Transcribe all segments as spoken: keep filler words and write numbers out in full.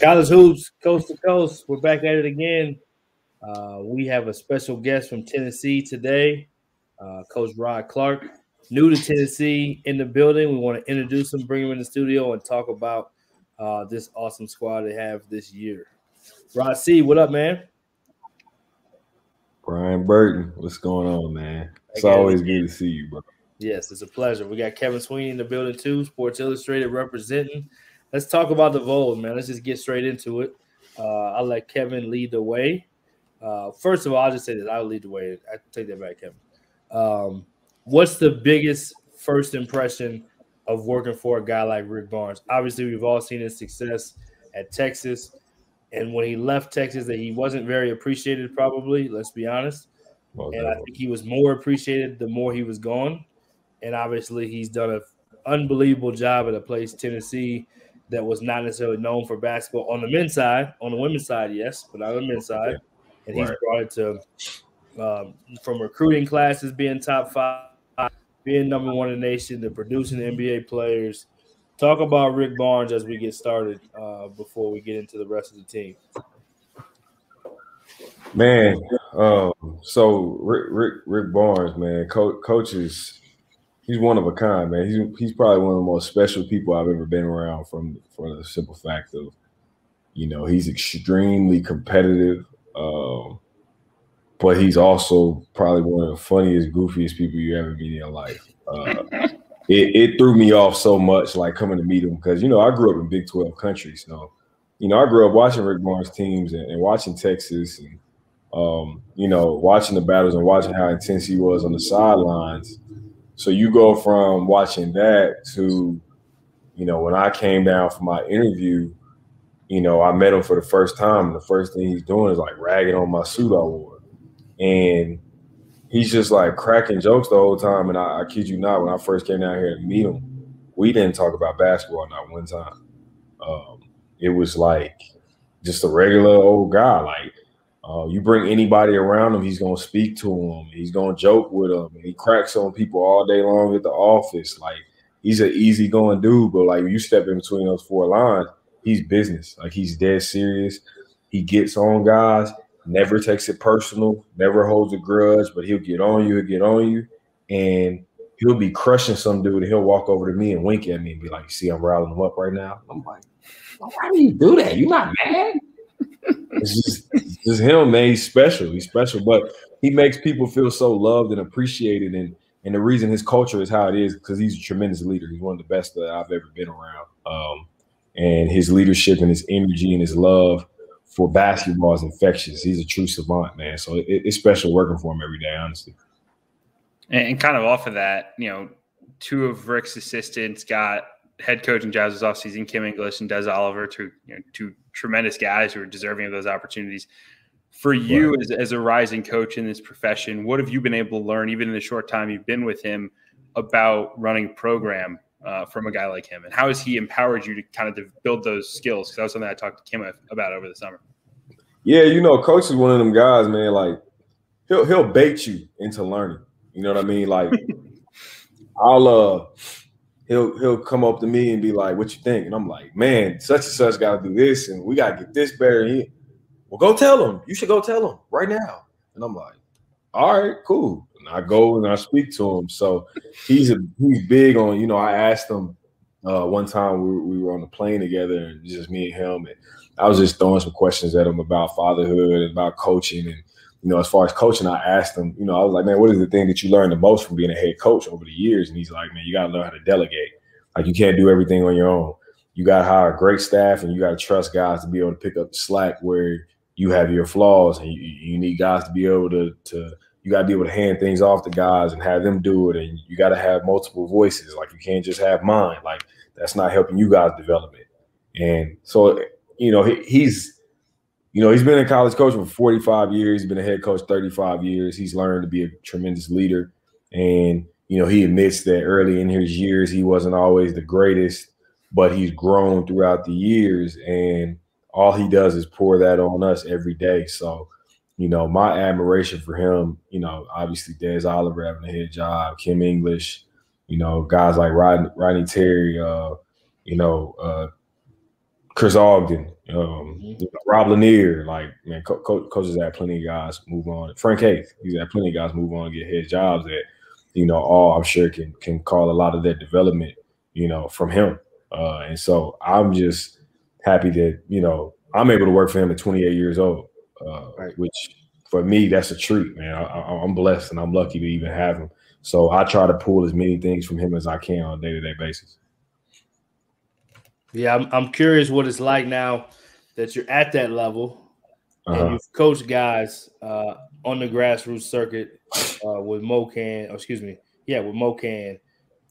College Hoops, Coast to Coast. We're back at it again. Uh, we have a special guest from Tennessee today, uh, Coach Rod Clark. New to Tennessee in the building. We want to introduce him, bring him in the studio, and talk about uh, this awesome squad they have this year. Rod C., what up, man? Brian Burton, what's going on, man? It's always good to see you, bro. Yes, it's a pleasure. We got Kevin Sweeney in the building, too, Sports Illustrated representing. Let's talk about the Vols, man. Let's just get straight into it. Uh, I'll let Kevin lead the way. Uh, first of all, I'll just say that I'll lead the way. I take that back, Kevin. Um, what's the biggest first impression of working for a guy like Rick Barnes? Obviously, we've all seen his success at Texas. And when he left Texas, that he wasn't very appreciated probably, let's be honest. Well, and I think he was more appreciated the more he was gone. And obviously, he's done an unbelievable job at a place, Tennessee, that was not necessarily known for basketball on the men's side. On the women's side, yes, but on the men's side. And he's brought it to um, from recruiting classes being top five, being number one in the nation, to producing N B A players. Talk about Rick Barnes as we get started uh, before we get into the rest of the team. Man, um, so Rick, Rick, Rick Barnes, man, co- coaches – he's one of a kind, man. He's he's probably one of the most special people I've ever been around. From for the simple fact of, you know, he's extremely competitive, um, but he's also probably one of the funniest, goofiest people you ever meet in your life. Uh, it it threw me off so much, like coming to meet him, because you know I grew up in Big twelve country, so you know I grew up watching Rick Barnes teams and, and watching Texas, and um, you know watching the battles and watching how intense he was on the sidelines. So you go from watching that to, you know, when I came down for my interview, you know, I met him for the first time. And the first thing he's doing is like ragging on my suit I wore. And he's just like cracking jokes the whole time. And I, I kid you not, when I first came down here to meet him, we didn't talk about basketball not one time. Um, it was like just a regular old guy. Like, Uh, you bring anybody around him, he's going to speak to him. He's going to joke with them. He cracks on people all day long at the office. Like, he's an easygoing dude, but, like, you step in between those four lines, he's business. Like, he's dead serious. He gets on guys, never takes it personal, never holds a grudge, but he'll get on you, he'll get on you, and he'll be crushing some dude, and he'll walk over to me and wink at me and be like, see, I'm riling him up right now. I'm like, why do you do that? You not mad? It's just, it's just him, man. He's special. He's special, but he makes people feel so loved and appreciated. And and the reason his culture is how it is because he's a tremendous leader. He's one of the best that I've ever been around. Um, and his leadership and his energy and his love for basketball is infectious. He's a true savant, man. So it, it's special working for him every day, honestly. And, and kind of off of that, you know, two of Rick's assistants got head coaching jobs this offseason, Kim English and Des Oliver, two you know, two tremendous guys who are deserving of those opportunities. For you right. as, as a rising coach in this profession, what have you been able to learn, even in the short time you've been with him, about running a program uh, from a guy like him? And how has he empowered you to kind of build those skills? Because that was something I talked to Kim about over the summer. Yeah, you know, Coach is one of them guys, man, like he'll, he'll bait you into learning. You know what I mean? Like I'll uh, he'll, he'll come up to me and be like, what you think? And I'm like, man, such and such got to do this and we got to get this better in. Well, go tell him. You should go tell him right now. And I'm like, all right, cool. And I go and I speak to him. So he's a he's big on, you know, I asked him uh, one time we, we were on the plane together and just me and him. And I was just throwing some questions at him about fatherhood and about coaching. And, you know, as far as coaching, I asked him, you know, I was like, man, what is the thing that you learned the most from being a head coach over the years? And he's like, man, you got to learn how to delegate. Like you can't do everything on your own. You got to hire a great staff and you got to trust guys to be able to pick up the slack where you have your flaws and you, you need guys to be able to, to you got to be able to hand things off to guys and have them do it. And you got to have multiple voices. Like you can't just have mine. Like that's not helping you guys develop it. And so, you know, he, he's, you know, he's been a college coach for forty-five years. He's been a head coach thirty-five years. He's learned to be a tremendous leader. And, you know, he admits that early in his years, he wasn't always the greatest, but he's grown throughout the years. And all he does is pour that on us every day. So, you know, my admiration for him, you know, obviously Des Oliver having a head job, Kim English, you know, guys like Rodney, Rodney Terry, uh, you know, uh, Chris Ogden, um, mm-hmm. you know, Rob Lanier. Like, man, co- co- coaches had plenty of guys move on. Frank Hayes, he's had plenty of guys move on and get head jobs that, you know, all I'm sure can can call a lot of their development, you know, from him. Uh, and so I'm just happy that, you know, I'm able to work for him at twenty-eight years old, uh, right. which for me, that's a treat, man. I, I, I'm blessed and I'm lucky to even have him. So I try to pull as many things from him as I can on a day-to-day basis. Yeah, I'm, I'm curious what it's like now that you're at that level and uh-huh. you've coached guys uh, on the grassroots circuit uh, with MOKAN, or excuse me, yeah, with MOKAN,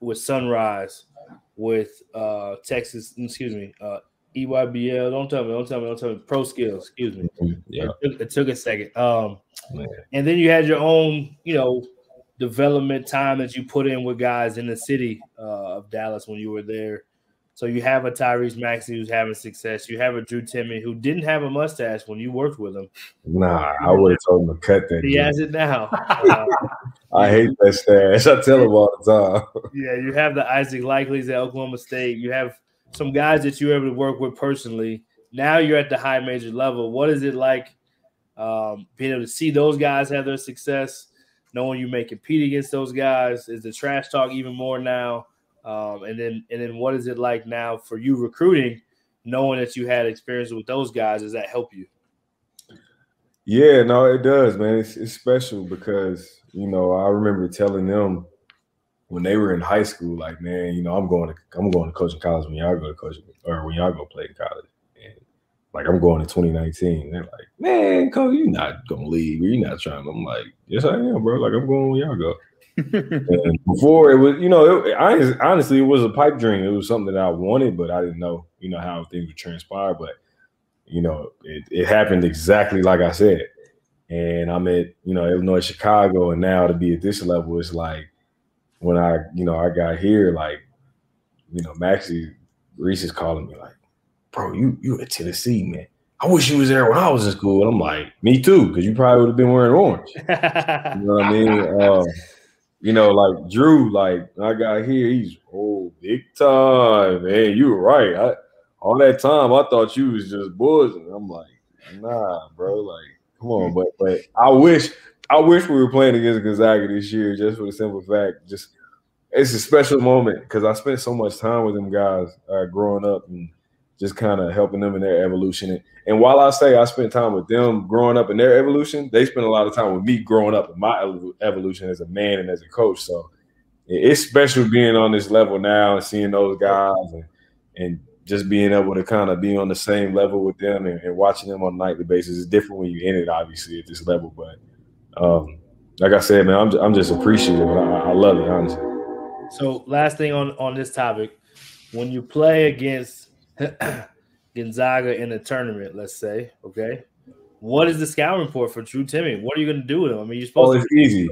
with Sunrise, with uh, Texas, excuse me, uh, E Y B L, don't tell me, don't tell me, don't tell me. Pro Skills, excuse me. Yeah. It took, it took a second. Um, yeah. And then you had your own, you know, development time that you put in with guys in the city uh, of Dallas when you were there. So you have a Tyrese Maxey who's having success. You have a Drew Timmy who didn't have a mustache when you worked with him. Nah, I would have told him to cut that. He dude. has it now. Uh, I hate that stash. I tell him all the time. Yeah, you have the Isaac Likely's at Oklahoma State. You have some guys that you were able to work with personally. Now you're at the high major level. What is it like um, being able to see those guys have their success, knowing you may compete against those guys? Is the trash talk even more now? Um, and then and then what is it like now for you recruiting, knowing that you had experience with those guys? Does that help you? Yeah, no, it does, man. It's, it's special because, you know, I remember telling them, when they were in high school, like, man, you know, I'm going to I'm going to coaching college when y'all go to coaching or when y'all go play in college. And like, I'm going in twenty nineteen. And they're like, man, coach, you're not going to leave. You're not trying. I'm like, yes, I am, bro. Like, I'm going when y'all go. And before it was, you know, it, I, honestly, it was a pipe dream. It was something that I wanted, but I didn't know, you know, how things would transpire. But, you know, it, it happened exactly like I said. And I'm at, you know, Illinois, Chicago. And now to be at this level, it's like, when I, you know, I got here, like, you know, Maxie Reese is calling me like, bro, you you at Tennessee, man. I wish you was there when I was in school. And I'm like, me too, because you probably would have been wearing orange. You know what I mean? Um, you know, like Drew, like when I got here, he's oh big time, man. You were right. I, all that time, I thought you was just buzzing. I'm like, nah, bro. Like, come on, but but I wish. I wish we were playing against Gonzaga this year, just for the simple fact, just it's a special moment because I spent so much time with them guys uh, growing up and just kind of helping them in their evolution. And, and while I say I spent time with them growing up in their evolution, they spent a lot of time with me growing up in my evolution as a man and as a coach. So it's special being on this level now and seeing those guys and, and just being able to kind of be on the same level with them and, and watching them on a nightly basis. It's different when you're in it, obviously, at this level, but Um, like I said, man, I'm I'm just appreciative. I, I love it, honestly. So, last thing on, on this topic, when you play against Gonzaga in a tournament, let's say, okay, what is the scouting report for Drew Timmy? What are you going to do with him? I mean, you're supposed oh, to. Oh, it's easy.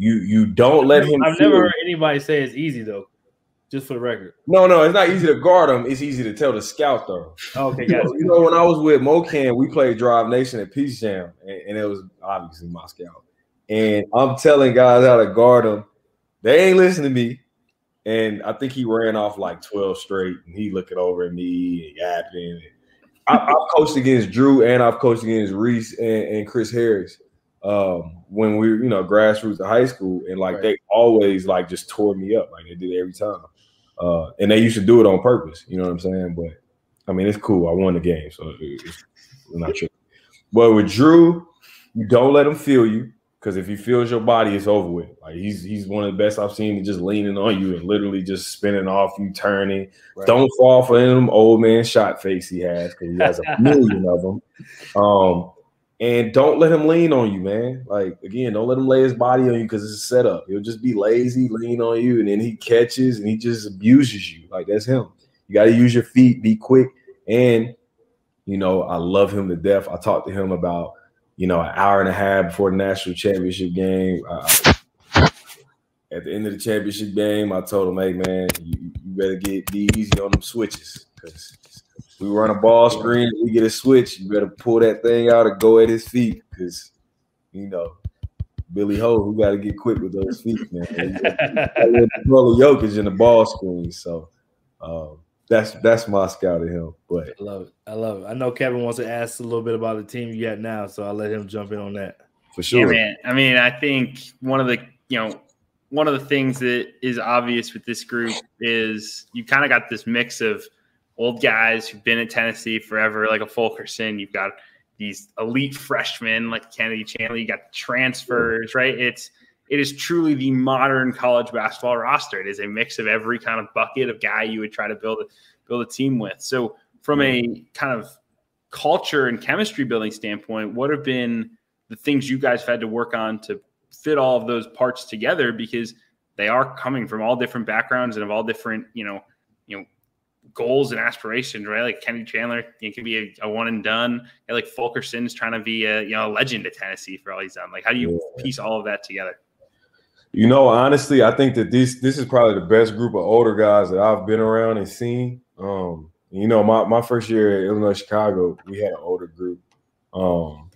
You you don't let him. I've never heard anybody say it's easy though. Just for the record. No, no, it's not easy to guard him. It's easy to tell the scout though. Okay, guys. You know, when I was with MOKAN, we played Drive Nation at Peace Jam, and, and it was obviously my scout. And I'm telling guys how to guard him. They ain't listening to me. And I think he ran off like twelve straight, and he looking over at me and yapping. I, I've coached against Drew, and I've coached against Reese and, and Chris Harris um, when we were, you know, grassroots at high school, and like right. they always like just tore me up, like they did every time. Uh, and they used to do it on purpose, you know what I'm saying? But I mean, it's cool. I won the game, so it's not true. But with Drew, you don't let him feel you. Because if he feels your body, it's over with. Like he's he's one of the best I've seen, just leaning on you and literally just spinning off you, turning. Right. Don't fall for them old man shot face he has, because he has a million of them. Um, and don't let him lean on you, man. Like, again, don't let him lay his body on you because it's a setup. He'll just be lazy, lean on you, and then he catches and he just abuses you. Like, that's him. You got to use your feet, be quick. And, you know, I love him to death. I talked to him about, you know, an hour and a half before the national championship game. Uh, at the end of the championship game, I told him, hey, man, you, you better get be easy on them switches. Because we run a ball screen, we get a switch, you better pull that thing out and go at his feet. Because, you know, Billy Ho, we got to get quick with those feet, man. That little Jokic in the ball screen. So um, that's that's my scout of him. But I love it. I love it. I know Kevin wants to ask a little bit about the team you got now, so I'll let him jump in on that. For sure. Yeah, man. I mean, I think one of the you know one of the things that is obvious with this group is you kind of got this mix of old guys who've been at Tennessee forever, like a Fulkerson. You've got these elite freshmen like Kennedy Chandler. You got transfers, right? It's it is truly the modern college basketball roster. It is a mix of every kind of bucket of guy you would try to build a, build a team with. So from a kind of culture and chemistry building standpoint, what have been the things you guys have had to work on to fit all of those parts together? Because they are coming from all different backgrounds and of all different, you know, you know, goals and aspirations, right? Like Kennedy Chandler, it could be a, a one and done. And like Fulkerson's trying to be a, you know, a legend at Tennessee for all he's done. Like, how do you piece all of that together? You know, honestly, I think that this this is probably the best group of older guys that I've been around and seen. Um, you know, my, my first year at Illinois Chicago, we had an older group. Um,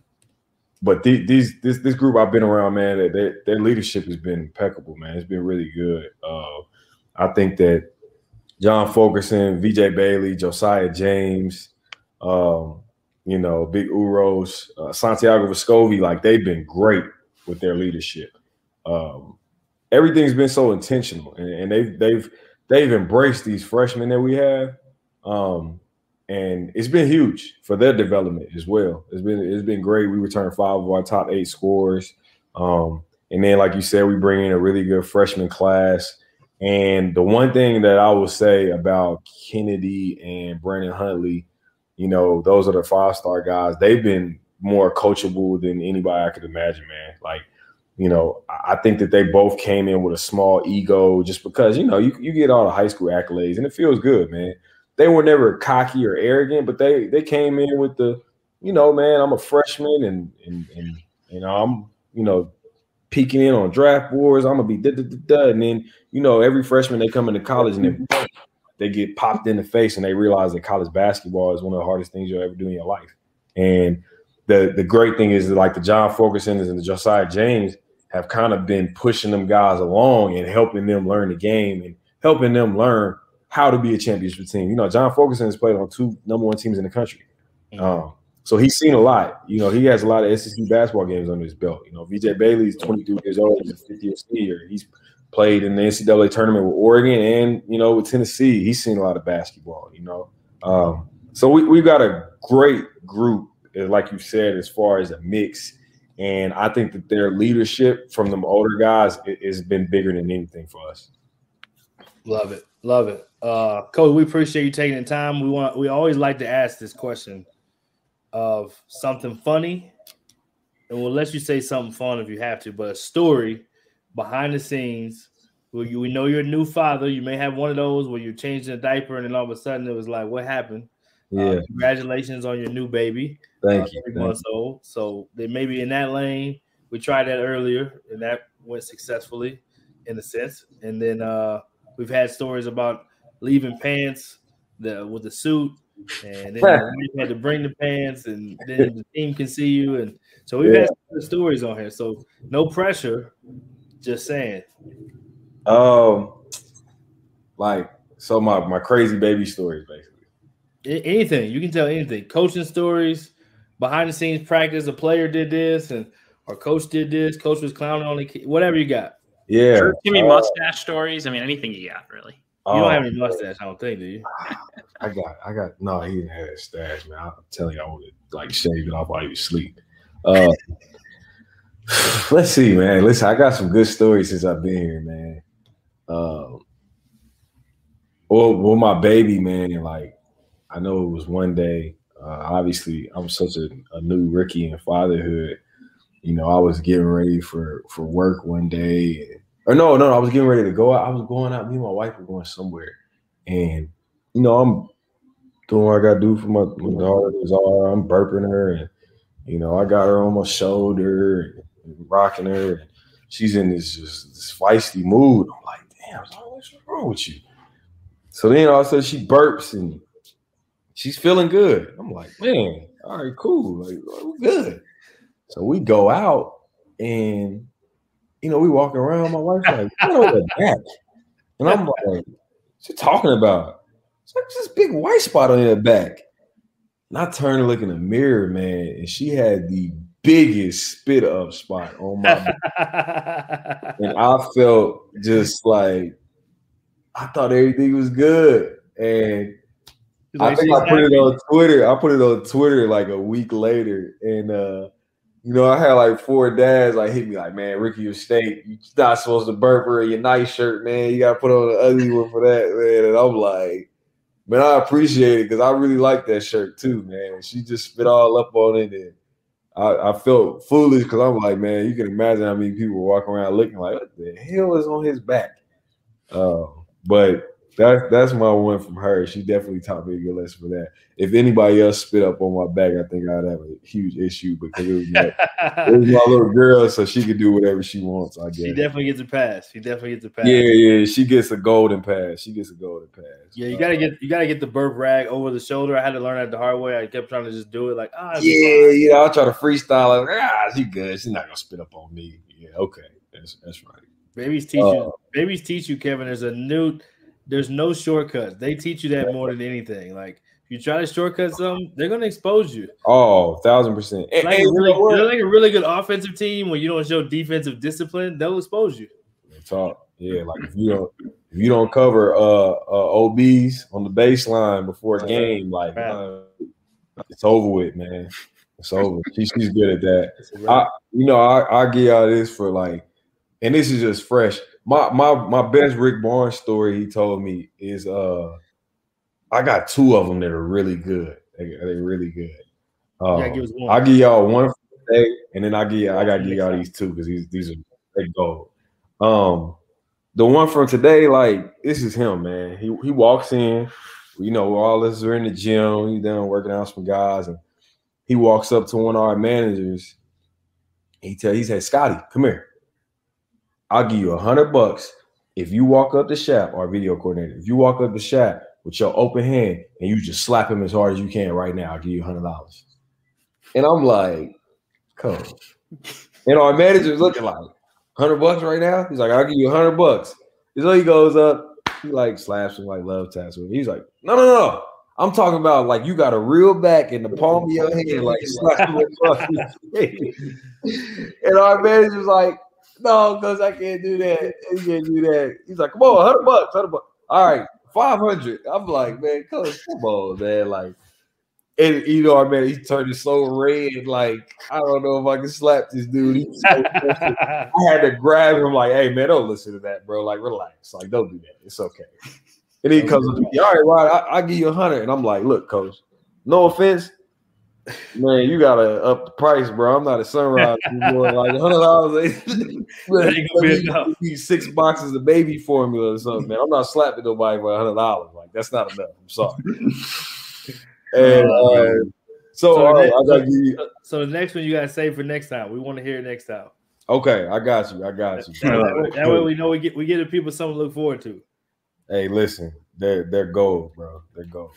but the, these this this group I've been around, man, that their, their leadership has been impeccable, man. It's been really good. Uh, I think that John Fulkerson, V J Bailey, Josiah James, um, you know, Big Uros, uh, Santiago Viscovi, like they've been great with their leadership. Um, Everything's been so intentional, and, and they've they've they've embraced these freshmen that we have, um, and it's been huge for their development as well. It's been it's been great. We returned five of our top eight scorers, um, and then like you said, we bring in a really good freshman class. And the one thing that I will say about Kennedy and Brandon Huntley, you know, those are the five star guys. They've been more coachable than anybody I could imagine, man. Like. You know, I think that they both came in with a small ego just because, you know, you, you get all the high school accolades and it feels good, man. They were never cocky or arrogant, but they they came in with the, you know, man, I'm a freshman and, and, and you know, I'm, you know, peeking in on draft wars. I'm going to be da-da-da-da. And then, you know, every freshman they come into college and they, they get popped in the face and they realize that college basketball is one of the hardest things you'll ever do in your life. And the the great thing is that, like, the John Fulkerson and the Josiah James have kind of been pushing them guys along and helping them learn the game and helping them learn how to be a championship team. You know, John Fulkerson has played on two number one teams in the country. Um, so he's seen a lot. You know, he has a lot of S E C basketball games under his belt. You know, V J Bailey's twenty-two years old. He's a fifth-year senior. He's played in the N C double A tournament with Oregon and, you know, with Tennessee. He's seen a lot of basketball, you know. Um, so we, we've got a great group, like you said, as far as a mix. And I think that their leadership from them older guys has been bigger than anything for us. Love it. Love it. Uh, Coach, we appreciate you taking the time. We want we always like to ask this question of something funny. And we'll let you say something fun if you have to, but a story behind the scenes. Where you, we know you're a new father. You may have one of those where you're changing a diaper and then all of a sudden it was like, what happened? Yeah. Uh, congratulations on your new baby. Thank uh, you. Thank months you. Old. So they may be in that lane. We tried that earlier, and that went successfully in a sense. And then uh, we've had stories about leaving pants the, with the suit, and then we had to bring the pants, and then the team can see you. And so we've yeah. had some stories on here. So no pressure, just saying. Um, like, so my, my crazy baby stories, basically. Anything. You can tell anything. Coaching stories, behind-the-scenes practice, a player did this, and or coach did this, coach was clowning on the kid, whatever you got. Yeah. Drew Timmy uh, mustache stories. I mean, anything you got, really. You don't uh, have any mustache, I don't think, do you? I got, I got, no, he didn't have a stash, man. I'm telling you, I would have, like, shaved it off while he was asleep. Uh, let's see, man. Listen, I got some good stories since I've been here, man. Um, well, well, my baby, man, like, I know it was one day. Uh, obviously, I'm such a, a new rookie in fatherhood. You know, I was getting ready for, for work one day. Or no, no, I was getting ready to go out. I was going out. Me and my wife were going somewhere. And, you know, I'm doing what I got to do for my, my daughter. I'm burping her. And, you know, I got her on my shoulder and rocking her. And she's in this just this feisty mood. I'm like, damn, what's wrong with you? So then all of a sudden she burps and she's feeling good. I'm like, man, all right, cool. Like, we're good. So we go out and, you know, we walk around. My wife's like, what the heck? And I'm like, what's she talking about? It's like this big white spot on her back. And I turned to look in the mirror, man, and she had the biggest spit up spot on my back. And I felt just like, I thought everything was good. And I think I put it on Twitter. I put it on Twitter like a week later. And, uh, you know, I had like four dads like hit me like, man, Ricky, your steak, you're not supposed to burp her in your nice shirt, man. You got to put on an ugly one for that, man. And I'm like, man, I appreciate it because I really like that shirt too, man. She just spit all up on it. And I, I felt foolish because I'm like, man, you can imagine how many people walk around looking like, what the hell is on his back? Um, but that, that's my one from her. She definitely taught me a good lesson for that. If anybody else spit up on my back, I think I'd have a huge issue because it was my, it was my little girl, so she could do whatever she wants, I guess. She definitely gets a pass. She definitely gets a pass. Yeah, yeah, she gets a golden pass. She gets a golden pass. Yeah, you gotta uh, get you gotta get the burp rag over the shoulder. I had to learn that the hard way. I kept trying to just do it like, ah. Yeah, yeah, I'll try to freestyle. Like, ah, she good. She's not gonna spit up on me. Yeah, okay, that's that's right. Babies teach uh, you. Babies teach you, Kevin. There's a new. There's no shortcuts. They teach you that more than anything. Like, if you try to shortcut something, they're going to expose you. Oh, thousand percent. Like, hey, really, they're like a really good offensive team when you don't show defensive discipline. They'll expose you. They talk. Yeah, like if you don't, if you don't cover uh, uh, O Bs on the baseline before a game, like uh, it's over with, man. It's over. she, she's good at that. I, you know, I, I give y'all this for like, and this is just fresh. My my my best Rick Barnes story he told me is uh I got two of them that are really good. They they really good. Um, yeah, give us one. I'll give y'all one for today, and then I give I gotta give y'all these two because these these are great gold. Um, the one from today, like this is him, man. He he walks in, you know, all of us are in the gym. He's down working out some guys, and he walks up to one of our managers. He tell he said, Scotty, come here. I'll give you a hundred bucks if you walk up the shop, our video coordinator, if you walk up the shop with your open hand and you just slap him as hard as you can right now, I'll give you a hundred dollars. And I'm like, come. And our manager's looking like, hundred bucks right now? He's like, I'll give you a hundred bucks. And so he goes up, he like slaps him, like love taps him. He's like, no, no, no. I'm talking about like you got a real back in the palm of your hand, like slap him across his face. And our manager's like, no, because I can't do that. He can't do that. He's like, come on, hundred bucks, hundred bucks. All right, five hundred. I'm like, man, come on, man. Like, and you know, man, he's turning so red. Like, I don't know if I can slap this dude. He's so I had to grab him. Like, hey, man, don't listen to that, bro. Like, relax. Like, don't do that. It's okay. And he comes up to me. All right, Rod, I- I'll give you a hundred. And I'm like, look, coach. No offense. Man, you gotta up the price, bro. I'm not a sunrise. You're like one hundred dollars. Like, these six boxes of baby formula or something, man. I'm not slapping nobody for one hundred dollars. Like, that's not enough. I'm sorry. And uh, So, so, right, next, I gotta give you. So the next one you got to save for next time. We want to hear it next time. Okay, I got you. I got you. That, that, way, that way we know we get we give the people something to look forward to. Hey, listen, they're they're gold, bro. They're gold.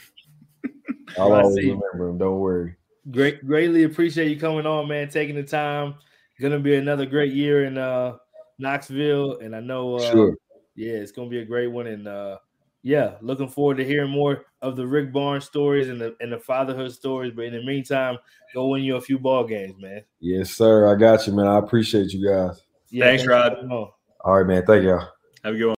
I'll always remember them. Don't worry. Great, greatly appreciate you coming on, man. Taking the time. Gonna be another great year in uh, Knoxville, and I know. Uh, sure. Yeah, it's gonna be a great one, and uh, yeah, looking forward to hearing more of the Rick Barnes stories and the and the fatherhood stories. But in the meantime, go win you a few ball games, man. Yes, sir. I got you, man. I appreciate you guys. Yeah, thanks, thanks, Rod. All right, man. Thank y'all. Have a good one.